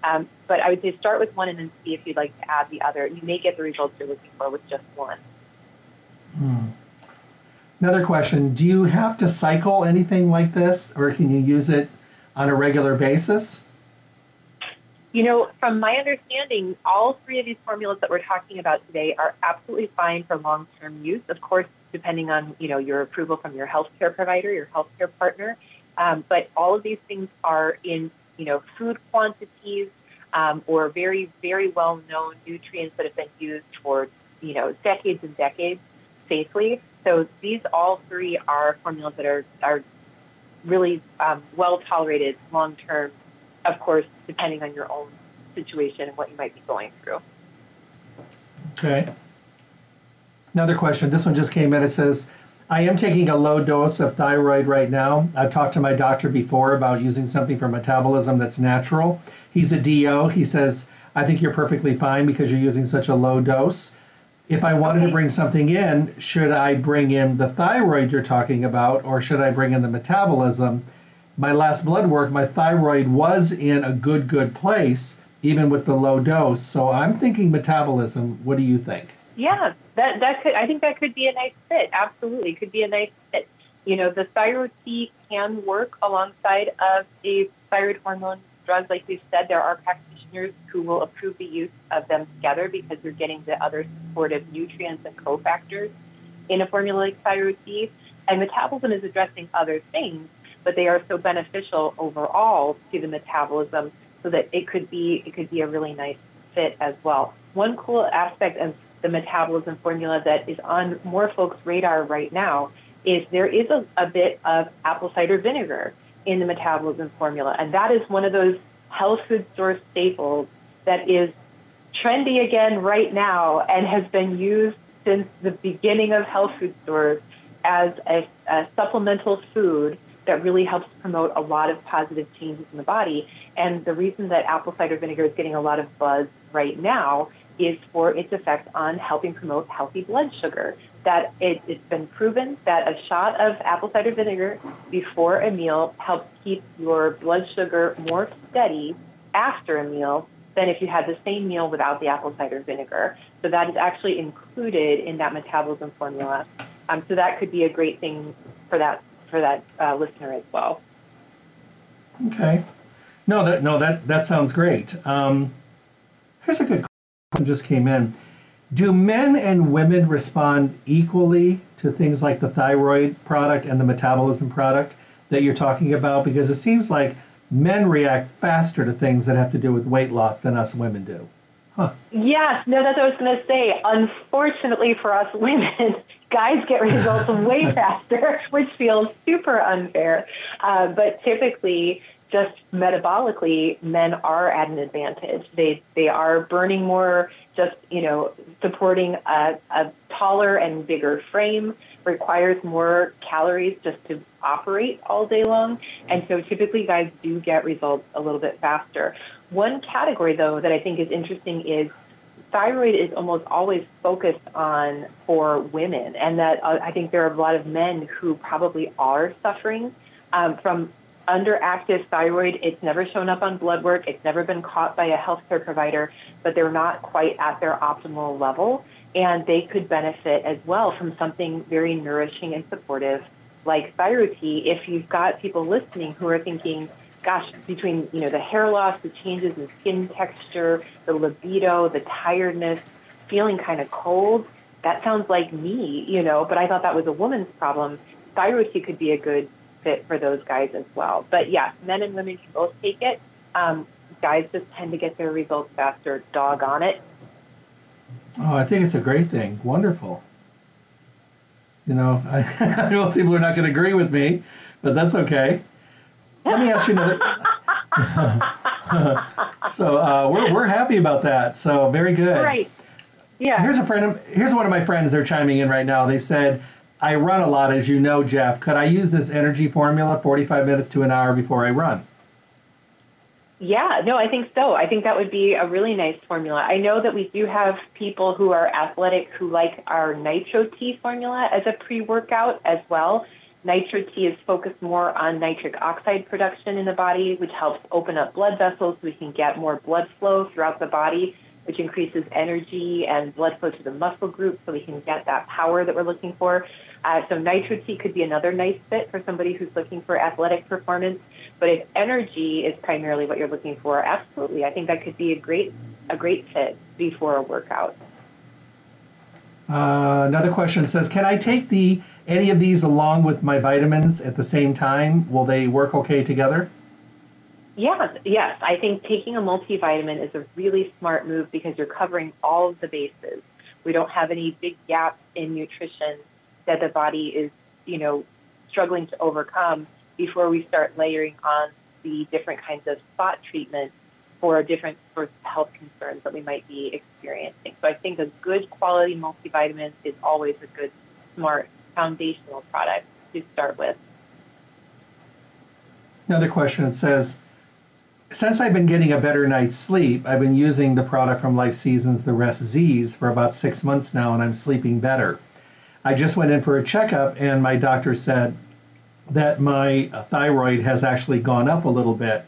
Um, but I would say start with one and then see if you'd like to add the other. You may get the results you're looking for with just one. Hmm. Another question, do you have to cycle anything like this, or can you use it on a regular basis? You know, from my understanding, all three of these formulas that we're talking about today are absolutely fine for long-term use, of course, depending on, you know, your approval from your healthcare provider, your healthcare partner. Um, but all of these things are in you know, food quantities um, or very, very well-known nutrients that have been used for, you know, decades and decades safely. So these all three are formulas that are, are really um, well-tolerated long-term, of course, depending on your own situation and what you might be going through. Okay. Another question. This one just came in. It says, I am taking a low dose of thyroid right now. I've talked to my doctor before about using something for metabolism that's natural. He's a D O. He says, I think you're perfectly fine because you're using such a low dose. If I wanted okay. to bring something in, should I bring in the thyroid you're talking about, or should I bring in the metabolism? My last blood work, my thyroid was in a good, good place, even with the low dose. So I'm thinking metabolism. What do you think? Yeah, that, that could, I think that could be a nice fit. Absolutely. Could be a nice fit. You know, the Thyro-T can work alongside of a thyroid hormone drug. Like we've said, there are practitioners who will approve the use of them together because you're getting the other supportive nutrients and cofactors in a formula like Thyro-T. And metabolism is addressing other things, but they are so beneficial overall to the metabolism so that it could be, it could be a really nice fit as well. One cool aspect of the metabolism formula that is on more folks' radar right now is there is a, a bit of apple cider vinegar in the metabolism formula. And that is one of those health food store staples that is trendy again right now and has been used since the beginning of health food stores as a, a supplemental food that really helps promote a lot of positive changes in the body. And the reason that apple cider vinegar is getting a lot of buzz right now is for its effect on helping promote healthy blood sugar. That it, it's been proven that a shot of apple cider vinegar before a meal helps keep your blood sugar more steady after a meal than if you had the same meal without the apple cider vinegar. So that is actually included in that metabolism formula. Um, so that could be a great thing for that for that uh, listener as well. Okay. No, that no that that sounds great. Um, here's a good question. just came in. Do men and women respond equally to things like the thyroid product and the metabolism product that you're talking about? Because it seems like men react faster to things that have to do with weight loss than us women do. Huh. Yes, no, that's what I was going to say. Unfortunately for us women, guys get results way faster, which feels super unfair. Uh, but typically, just metabolically, men are at an advantage. They they are burning more, just, you know, supporting a, a taller and bigger frame requires more calories just to operate all day long. And so typically guys do get results a little bit faster. One category, though, that I think is interesting is thyroid is almost always focused on for women. And that uh, I think there are a lot of men who probably are suffering um, from underactive thyroid. It's never shown up on blood work. It's never been caught by a healthcare provider, but they're not quite at their optimal level. And they could benefit as well from something very nourishing and supportive like Thyro-T. If you've got people listening who are thinking, gosh, between, you know, the hair loss, the changes in skin texture, the libido, the tiredness, feeling kind of cold, that sounds like me, you know, but I thought that was a woman's problem. Thyro-T could be a good fit for those guys as well. But yeah, men and women can both take it. Um, guys just tend to get their results faster. Doggone it. Oh, I think it's a great thing. Wonderful. You know, I, I know people are not going to agree with me, but that's okay. Let me ask you another. so uh, we're we're happy about that. So very good. Right. Yeah. Here's a friend. Of, here's one of my friends. They're chiming in right now. They said, "I run a lot, as you know, Jeff. Could I use this energy formula forty-five minutes to an hour before I run?" Yeah, no, I think so. I think that would be a really nice formula. I know that we do have people who are athletic who like our Nitro-T formula as a pre-workout as well. Nitro-T is focused more on nitric oxide production in the body, which helps open up blood vessels so we can get more blood flow throughout the body, which increases energy and blood flow to the muscle group so we can get that power that we're looking for. Uh, so Nitro-T could be another nice fit for somebody who's looking for athletic performance. But if energy is primarily what you're looking for, absolutely, I think that could be a great a great fit before a workout. Uh, another question says, can I take the any of these along with my vitamins at the same time? Will they work okay together? Yes, yes. I think taking a multivitamin is a really smart move because you're covering all of the bases. We don't have any big gaps in nutrition that the body is, you know, struggling to overcome before we start layering on the different kinds of spot treatments for different sorts of health concerns that we might be experiencing. So I think a good quality multivitamin is always a good, smart, foundational product to start with. Another question, it says, since I've been getting a better night's sleep, I've been using the product from Life Seasons, the Rest-Z's, for about six months now, and I'm sleeping better. I just went in for a checkup, and my doctor said that my thyroid has actually gone up a little bit.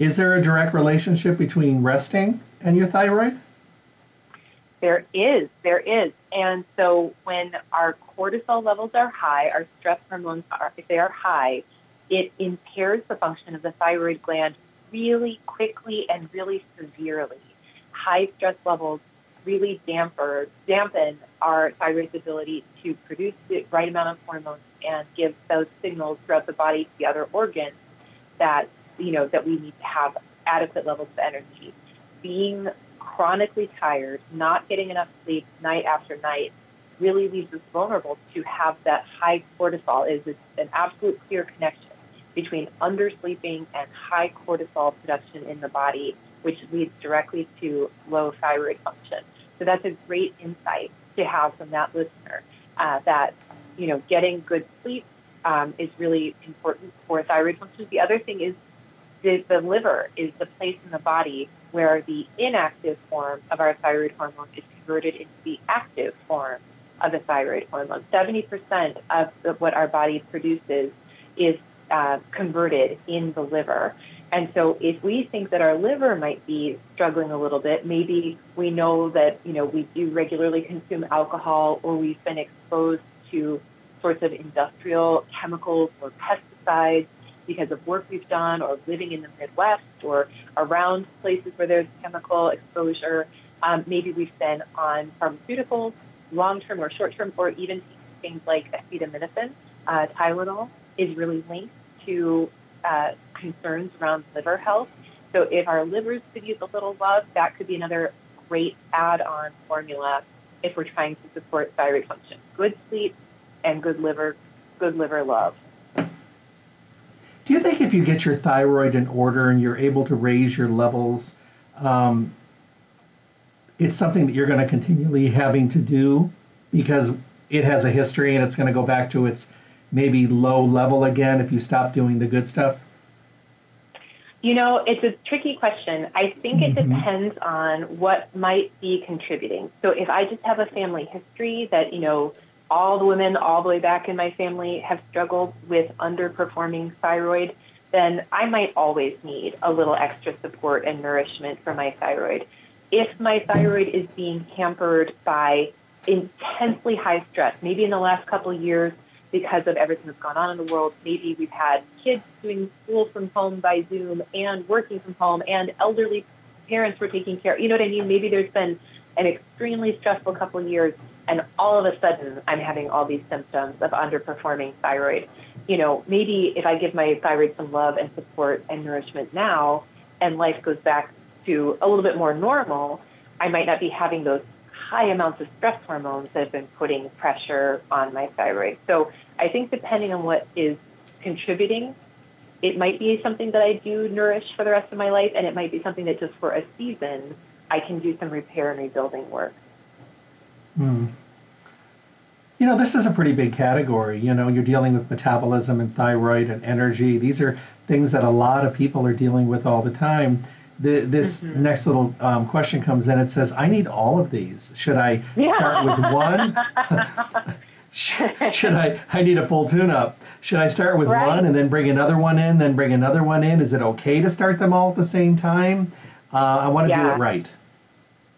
Is there a direct relationship between resting and your thyroid? There is. There is. And so when our cortisol levels are high, our stress hormones, are, if they are high, it impairs the function of the thyroid gland really quickly and really severely. High stress levels really damper, dampen our thyroid's ability to produce the right amount of hormones and give those signals throughout the body to the other organs that, you know, that we need to have adequate levels of energy. Being chronically tired, not getting enough sleep night after night, really leaves us vulnerable to have that high cortisol. It is an absolute clear connection between undersleeping and high cortisol production in the body, which leads directly to low thyroid function. So that's a great insight to have from that listener, uh, that, you know, getting good sleep um, is really important for thyroid function. The other thing is the, the liver is the place in the body where the inactive form of our thyroid hormone is converted into the active form of the thyroid hormone. seventy percent of the, what our body produces is uh, converted in the liver. And so if we think that our liver might be struggling a little bit, maybe we know that, you know, we do regularly consume alcohol or we've been exposed to sorts of industrial chemicals or pesticides because of work we've done or living in the Midwest or around places where there's chemical exposure, Um, maybe we've been on pharmaceuticals, long-term or short-term, or even things like acetaminophen, uh, Tylenol, is really linked to uh, concerns around liver health. So if our livers could use a little love, that could be another great add-on formula if we're trying to support thyroid function. Good sleep and good liver, good liver love. Do you think if you get your thyroid in order and you're able to raise your levels, um, it's something that you're going to continually having to do because it has a history and it's going to go back to its maybe low level again if you stop doing the good stuff? You know, it's a tricky question. I think it mm-hmm. depends on what might be contributing. So if I just have a family history that, you know, all the women all the way back in my family have struggled with underperforming thyroid, then I might always need a little extra support and nourishment for my thyroid. If my thyroid is being hampered by intensely high stress, maybe in the last couple of years because of everything that's gone on in the world, maybe we've had kids doing school from home by Zoom and working from home and elderly parents were taking care. You know what I mean? Maybe there's been an extremely stressful couple of years and all of a sudden I'm having all these symptoms of underperforming thyroid. You know, maybe if I give my thyroid some love and support and nourishment now and life goes back to a little bit more normal, I might not be having those high amounts of stress hormones that have been putting pressure on my thyroid. So I think depending on what is contributing, it might be something that I do nourish for the rest of my life, and it might be something that just for a season, I can do some repair and rebuilding work. Mm. You know, this is a pretty big category. You know, you're dealing with metabolism and thyroid and energy. These are things that a lot of people are dealing with all the time. The, this mm-hmm. next little um, question comes in. It says, I need all of these. Should I yeah. start with one? should, should I, I need a full tune-up. Should I start with right. one and then bring another one in, then bring another one in? Is it okay to start them all at the same time? Uh, I want to yeah. do it right.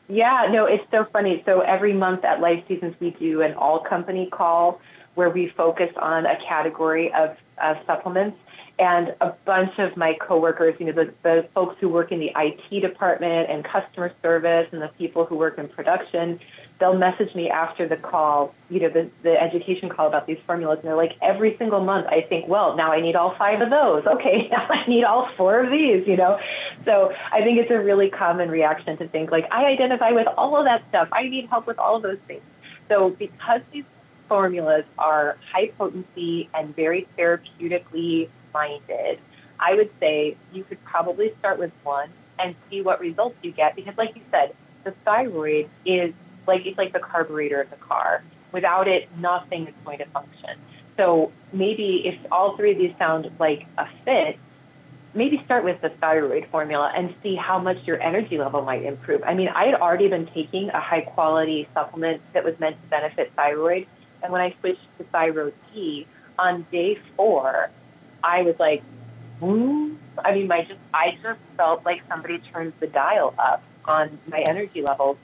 Yeah, no, it's so funny. So every month at Life Seasons, we do an all-company call where we focus on a category of, of supplements. And a bunch of my coworkers, you know, the, the folks who work in the I T department and customer service and the people who work in production, they'll message me after the call, you know, the, the education call about these formulas. And they're like, every single month I think, well, now I need all five of those. Okay, now I need all four of these, you know. So I think it's a really common reaction to think like, I identify with all of that stuff. I need help with all of those things. So because these formulas are high potency and very therapeutically minded, I would say you could probably start with one and see what results you get, because like you said, the thyroid is like, it's like the carburetor of the car. Without it, nothing is going to function. So maybe if all three of these sound like a fit, maybe start with the thyroid formula and see how much your energy level might improve. I mean, I had already been taking a high quality supplement that was meant to benefit thyroid, and when I switched to Thyro-T on day four, I was like, ooh. I mean, my just I just felt like somebody turned the dial up on my energy levels.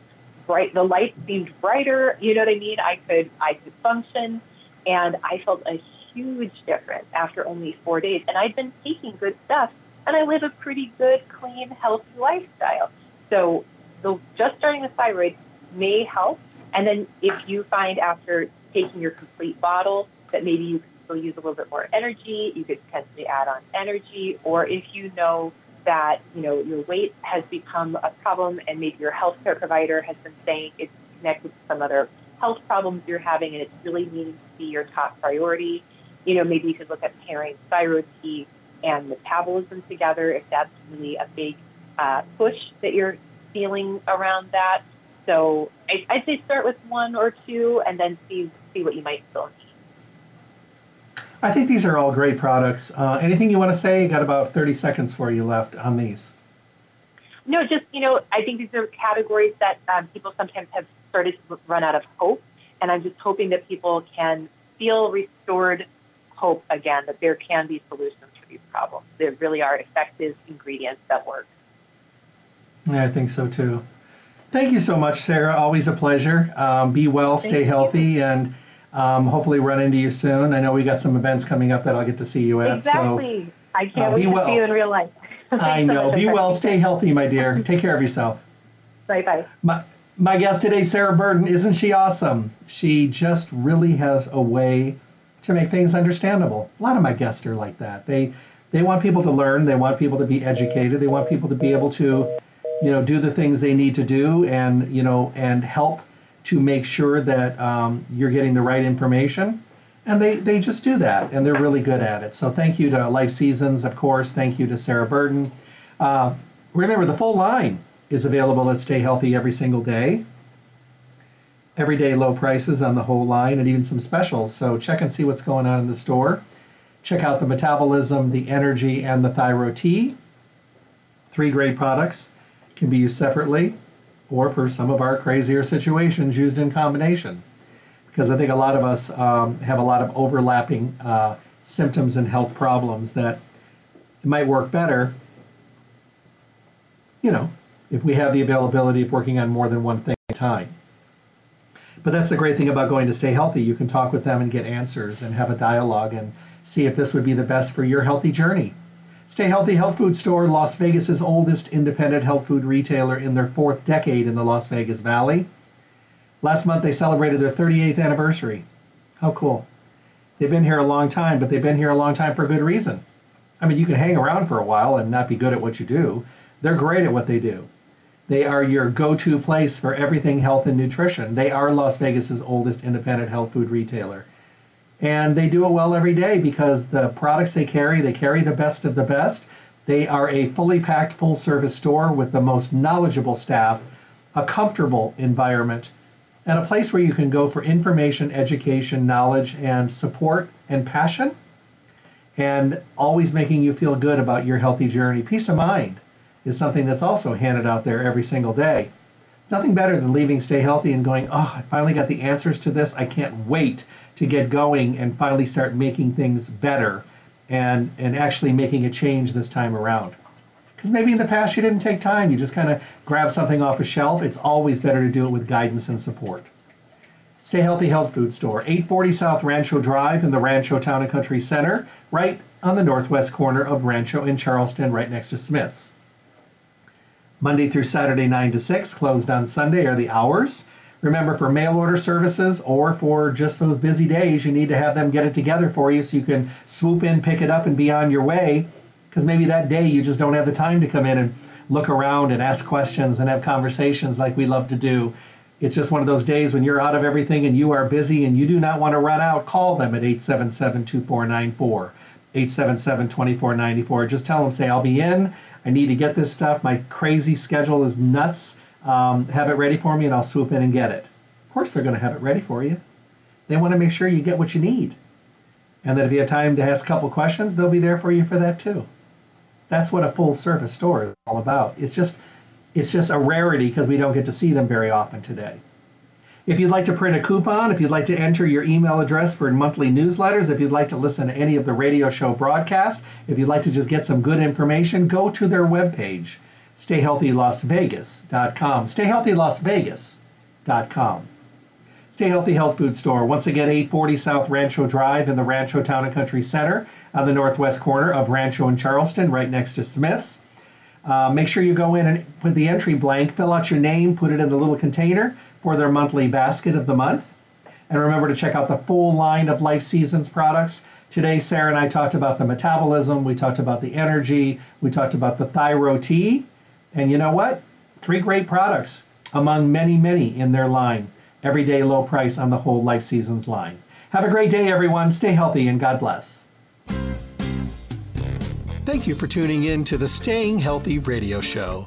Bright, the light seemed brighter. You know what I mean? I could I could function, and I felt a huge difference after only four days. And I'd been taking good stuff, and I live a pretty good, clean, healthy lifestyle. So, the just starting with thyroid may help. And then if you find after taking your complete bottle that maybe you can use a little bit more energy, you could potentially add on energy. Or if you know that, you know, your weight has become a problem and maybe your healthcare provider has been saying it's connected to some other health problems you're having and it's really needing to be your top priority, you know, maybe you could look at pairing Thyro-T and metabolism together if that's really a big uh, push that you're feeling around that. So I, I'd say start with one or two and then see see what you might still need. I think these are all great products. Uh, anything you want to say? Got about thirty seconds for you left on these. No, just, you know, I think these are categories that um, people sometimes have started to run out of hope. And I'm just hoping that people can feel restored hope again, that there can be solutions for these problems. There really are effective ingredients that work. Yeah, I think so too. Thank you so much, Sarah. Always a pleasure. Um, be well, Thank stay you. healthy, and Um, hopefully run into you soon. I know we got some events coming up that I'll get to see you at. Exactly. So, I can't uh, wait well. to see you in real life. I know. So be well. Stay healthy, my dear. Take care of yourself. Bye-bye. My, my guest today, Sarah Burden, isn't she awesome? She just really has a way to make things understandable. A lot of my guests are like that. They they want people to learn. They want people to be educated. They want people to be able to, you know, do the things they need to do and, you know, and help to make sure that um, you're getting the right information. And they, they just do that, and they're really good at it. So thank you to Life Seasons, of course. Thank you to Sarah Burden. Uh, remember, the full line is available at Stay Healthy every single day. Everyday low prices on the whole line and even some specials. So check and see what's going on in the store. Check out the metabolism, the energy, and the Thyro-T. Three great products can be used separately or for some of our crazier situations used in combination. Because I think a lot of us um, have a lot of overlapping uh, symptoms and health problems that might work better, you know, if we have the availability of working on more than one thing at a time. But that's the great thing about going to Stay Healthy. You can talk with them and get answers and have a dialogue and see if this would be the best for your healthy journey. Stay Healthy Health Food Store, Las Vegas's oldest independent health food retailer in their fourth decade in the Las Vegas Valley. Last month, they celebrated their thirty-eighth anniversary. How cool. They've been here a long time, but they've been here a long time for good reason. I mean, you can hang around for a while and not be good at what you do. They're great at what they do. They are your go-to place for everything health and nutrition. They are Las Vegas's oldest independent health food retailer. And they do it well every day because the products they carry, they carry the best of the best. They are a fully packed, full-service store with the most knowledgeable staff, a comfortable environment, and a place where you can go for information, education, knowledge, and support and passion, and always making you feel good about your healthy journey. Peace of mind is something that's also handed out there every single day. Nothing better than leaving Stay Healthy and going, oh, I finally got the answers to this. I can't wait to get going and finally start making things better and, and actually making a change this time around. Because maybe in the past you didn't take time. You just kind of grab something off a shelf. It's always better to do it with guidance and support. Stay Healthy Health Food Store, eight forty South Rancho Drive in the Rancho Town and Country Center, right on the northwest corner of Rancho and Charleston, right next to Smith's. Monday through Saturday, nine to six, closed on Sunday are the hours. Remember, for mail order services or for just those busy days, you need to have them get it together for you so you can swoop in, pick it up, and be on your way. Because maybe that day you just don't have the time to come in and look around and ask questions and have conversations like we love to do. It's just one of those days when you're out of everything and you are busy and you do not want to run out. Call them at eight seven seven, two four nine four, eight seven seven, two four nine four. Just tell them, say, I'll be in. I need to get this stuff. My crazy schedule is nuts. Um, have it ready for me and I'll swoop in and get it. Of course, they're going to have it ready for you. They want to make sure you get what you need. And that if you have time to ask a couple questions, they'll be there for you for that too. That's what a full-service store is all about. It's just, it's just a rarity because we don't get to see them very often today. If you'd like to print a coupon, if you'd like to enter your email address for monthly newsletters, if you'd like to listen to any of the radio show broadcasts, if you'd like to just get some good information, go to their webpage, stay healthy las vegas dot com, stay healthy las vegas dot com. Stay Healthy Health Food Store, once again, eight forty South Rancho Drive in the Rancho Town and Country Center on the northwest corner of Rancho and Charleston, right next to Smith's. Uh, make sure you go in and put the entry blank, fill out your name, put it in the little container for their monthly basket of the month. And remember to check out the full line of Life Seasons products. Today, Sarah and I talked about the metabolism, we talked about the energy, we talked about the Thyro-T, and you know what? Three great products among many, many in their line. Everyday low price on the whole Life Seasons line. Have a great day, everyone. Stay healthy and God bless. Thank you for tuning in to the Staying Healthy Radio Show.